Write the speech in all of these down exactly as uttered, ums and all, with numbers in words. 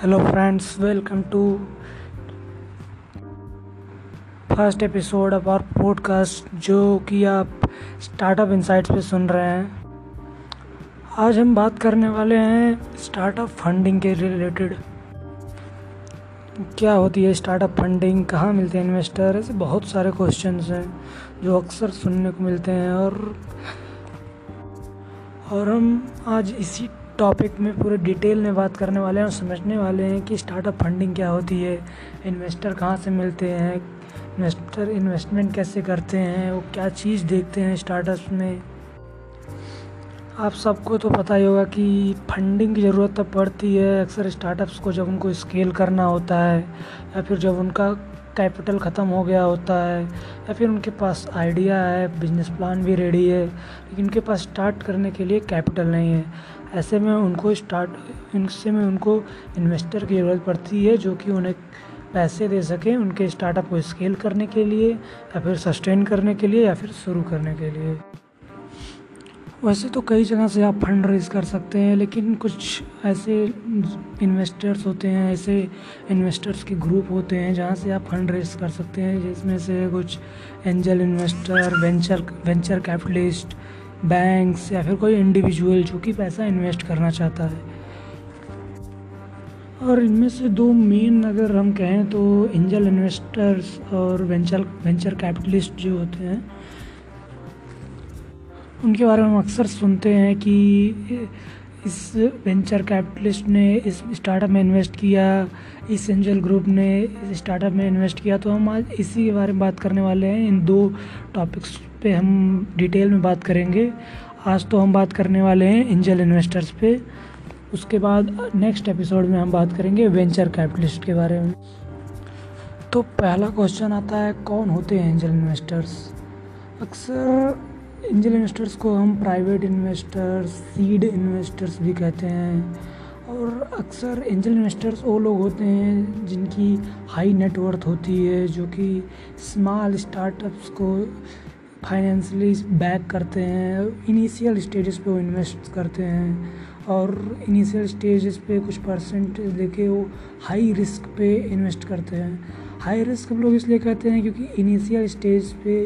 Hello friends, welcome to first episode of our podcast जो कि आप स्टार्टअप इनसाइट्स पे सुन रहे हैं। आज हम बात करने वाले हैं स्टार्टअप फंडिंग के रिलेटेड। क्या होती है स्टार्टअप फंडिंग, कहाँ मिलते हैं इन्वेस्टर, ऐसे बहुत सारे क्वेश्चंस हैं जो अक्सर सुनने को मिलते हैं और और हम आज इसी टॉपिक में पूरे डिटेल में बात करने वाले हैं और समझने वाले हैं कि स्टार्टअप फंडिंग क्या होती है, इन्वेस्टर कहाँ से मिलते हैं, इन्वेस्टर इन्वेस्टमेंट कैसे करते हैं, वो क्या चीज़ देखते हैं स्टार्टअप्स में। आप सबको तो पता ही होगा कि फंडिंग की ज़रूरत तब पड़ती है अक्सर स्टार्टअप्स को जब उनको स्केल करना होता है या फिर जब उनका कैपिटल ख़त्म हो गया होता है या फिर उनके पास आइडिया है, बिजनेस प्लान भी रेडी है लेकिन उनके पास स्टार्ट करने के लिए कैपिटल नहीं है। ऐसे में उनको स्टार्ट इनसे में उनको इन्वेस्टर की ज़रूरत पड़ती है जो कि उन्हें पैसे दे सकें उनके स्टार्टअप को स्केल करने के लिए या फिर सस्टेन करने के लिए या फिर शुरू करने के लिए। वैसे तो कई जगह से आप फंड रेज़ कर सकते हैं लेकिन कुछ ऐसे इन्वेस्टर्स होते हैं, ऐसे इन्वेस्टर्स के ग्रुप होते हैं जहाँ से आप फंड रेज़ कर सकते हैं, जिसमें से कुछ angel investor, venture venture capitalist, banks या फिर कोई इंडिविजुअल जो कि पैसा इन्वेस्ट करना चाहता है। और इनमें से दो मेन अगर हम कहें तो एंजल इन्वेस्टर्स और वेंचर वेंचर कैपिटलिस्ट जो होते हैं, उनके बारे में हम अक्सर सुनते हैं कि इस वेंचर कैपिटलिस्ट ने इस स्टार्टअप में इन्वेस्ट किया, इस एंजल ग्रुप ने इस स्टार्टअप में इन्वेस्ट किया। तो हम आज इसी के बारे में बात करने वाले हैं। इन दो टॉपिक्स पे हम डिटेल में बात करेंगे। आज तो हम बात करने वाले हैं एंजल इन्वेस्टर्स पे, उसके बाद नेक्स्ट एपिसोड में हम बात करेंगे वेंचर कैपिटलिस्ट के बारे में। तो पहला क्वेश्चन आता है, कौन होते हैं एंजल इन्वेस्टर्स। अक्सर एंजल इन्वेस्टर्स को हम प्राइवेट इन्वेस्टर्स, सीड इन्वेस्टर्स भी कहते हैं। और अक्सर एंजल इन्वेस्टर्स वो लोग होते हैं जिनकी हाई नेटवर्थ होती है, जो कि स्मॉल स्टार्टअप्स को फाइनेंशियली बैक करते हैं। इनिशियल स्टेजेस पे वो इन्वेस्ट करते हैं और इनिशियल स्टेजेस पे कुछ परसेंटेज लेके वो हाई रिस्क पे इन्वेस्ट करते हैं। हाई रिस्क हम लोग इसलिए कहते हैं क्योंकि इनिशियल स्टेज पे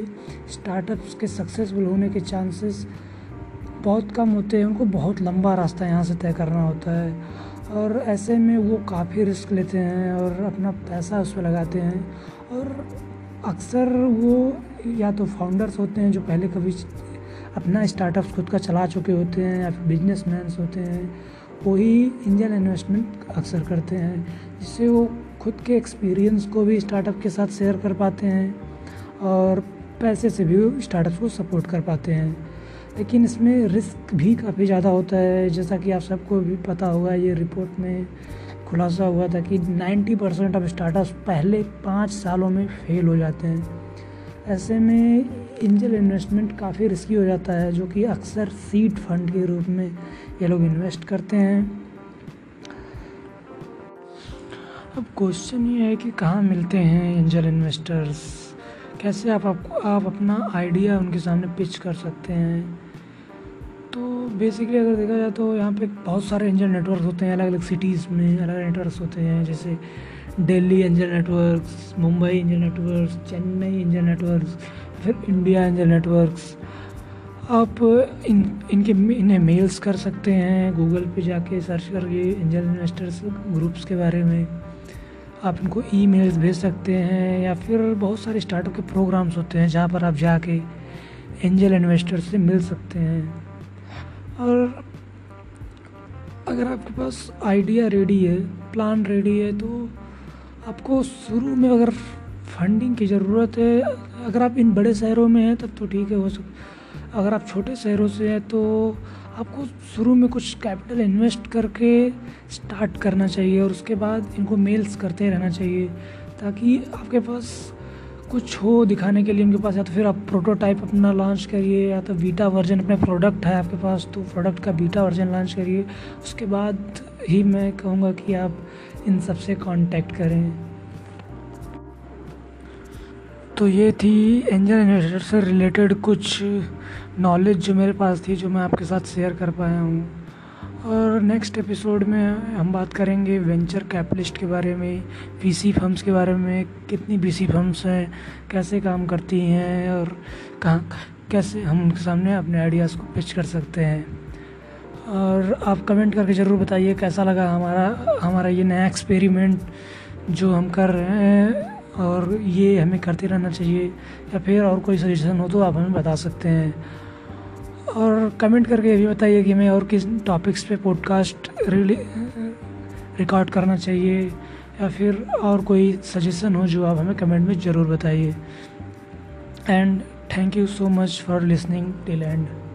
स्टार्टअप्स के सक्सेसफुल होने के चांसेस बहुत कम होते हैं, उनको बहुत लंबा रास्ता यहाँ से तय करना होता है और ऐसे में वो काफ़ी रिस्क लेते हैं और अपना पैसा उस पर लगाते हैं। और अक्सर वो या तो फाउंडर्स होते हैं जो पहले कभी अपना स्टार्टअप्स खुद का चला चुके होते हैं या फिर बिजनेसमैन्स होते हैं, वही एंजल इन्वेस्टमेंट अक्सर करते हैं, जिससे वो खुद के एक्सपीरियंस को भी स्टार्टअप के साथ शेयर कर पाते हैं और पैसे से भी स्टार्टअप को सपोर्ट कर पाते हैं। लेकिन इसमें रिस्क भी काफ़ी ज़्यादा होता है, जैसा कि आप सबको भी पता होगा। ये रिपोर्ट में खुलासा हुआ था कि नब्बे परसेंट ऑफ स्टार्टअप्स पहले पाँच सालों में फेल हो जाते हैं। ऐसे में एंजल इन्वेस्टमेंट काफ़ी रिस्की हो जाता है, जो कि अक्सर सीड फंड के रूप में ये लोग इन्वेस्ट करते हैं। अब क्वेश्चन ये है कि कहाँ मिलते हैं एंजल इन्वेस्टर्स, कैसे आप आप अपना आइडिया उनके सामने पिच कर सकते हैं। तो बेसिकली अगर देखा जाए तो यहाँ पे बहुत सारे एंजल नेटवर्क होते हैं, अलग अलग सिटीज़ में अलग अलग नेटवर्क्स होते हैं, जैसे Delhi angel networks, Mumbai angel networks, Chennai angel networks, फिर इंडिया एंजल नेटवर्क्स। आप इन इनके इन्हें मेल्स कर सकते हैं, गूगल पे जाके सर्च करके एंजल इन्वेस्टर्स ग्रुप्स के बारे में आप इनको ईमेल्स भेज सकते हैं या फिर बहुत सारे स्टार्टअप के प्रोग्राम्स होते हैं जहाँ पर आप जाके एंजल इन्वेस्टर्स से मिल सकते हैं। और अगर आपके पास आइडिया रेडी है, प्लान रेडी है, तो आपको शुरू में अगर फंडिंग की ज़रूरत है, अगर आप इन बड़े शहरों में हैं तब तो ठीक है, हो सकता। अगर आप छोटे शहरों से हैं तो आपको शुरू में कुछ कैपिटल इन्वेस्ट करके स्टार्ट करना चाहिए और उसके बाद इनको मेल्स करते रहना चाहिए ताकि आपके पास कुछ हो दिखाने के लिए उनके पास। या तो फिर आप प्रोटोटाइप अपना लॉन्च करिए, या तो बीटा वर्जन अपने प्रोडक्ट है आपके पास तो प्रोडक्ट का बीटा वर्जन लॉन्च करिए, उसके बाद ही मैं कहूँगा कि आप इन सब से कॉन्टैक्ट करें। तो ये थी एंजल इन्वेस्टर से रिलेटेड कुछ नॉलेज जो मेरे पास थी, जो मैं आपके साथ शेयर कर पाया हूँ। और नेक्स्ट एपिसोड में हम बात करेंगे वेंचर कैपिटलिस्ट के बारे में, वीसी फर्म्स के बारे में, कितनी वीसी फर्म्स हैं, कैसे काम करती हैं और कहाँ कैसे हम उनके सामने अपने आइडियाज़ को पिच कर सकते हैं। और आप कमेंट करके ज़रूर बताइए कैसा लगा हमारा हमारा ये नया एक्सपेरिमेंट जो हम कर रहे हैं, और ये हमें करते रहना चाहिए या फिर और कोई सजेशन हो तो आप हमें बता सकते हैं। और कमेंट करके ये भी बताइए कि हमें और किस टॉपिक्स पे पॉडकास्ट रिकॉर्ड करना चाहिए या फिर और कोई सजेशन हो जो आप हमें कमेंट में ज़रूर बताइए। And thank you so much for listening till and.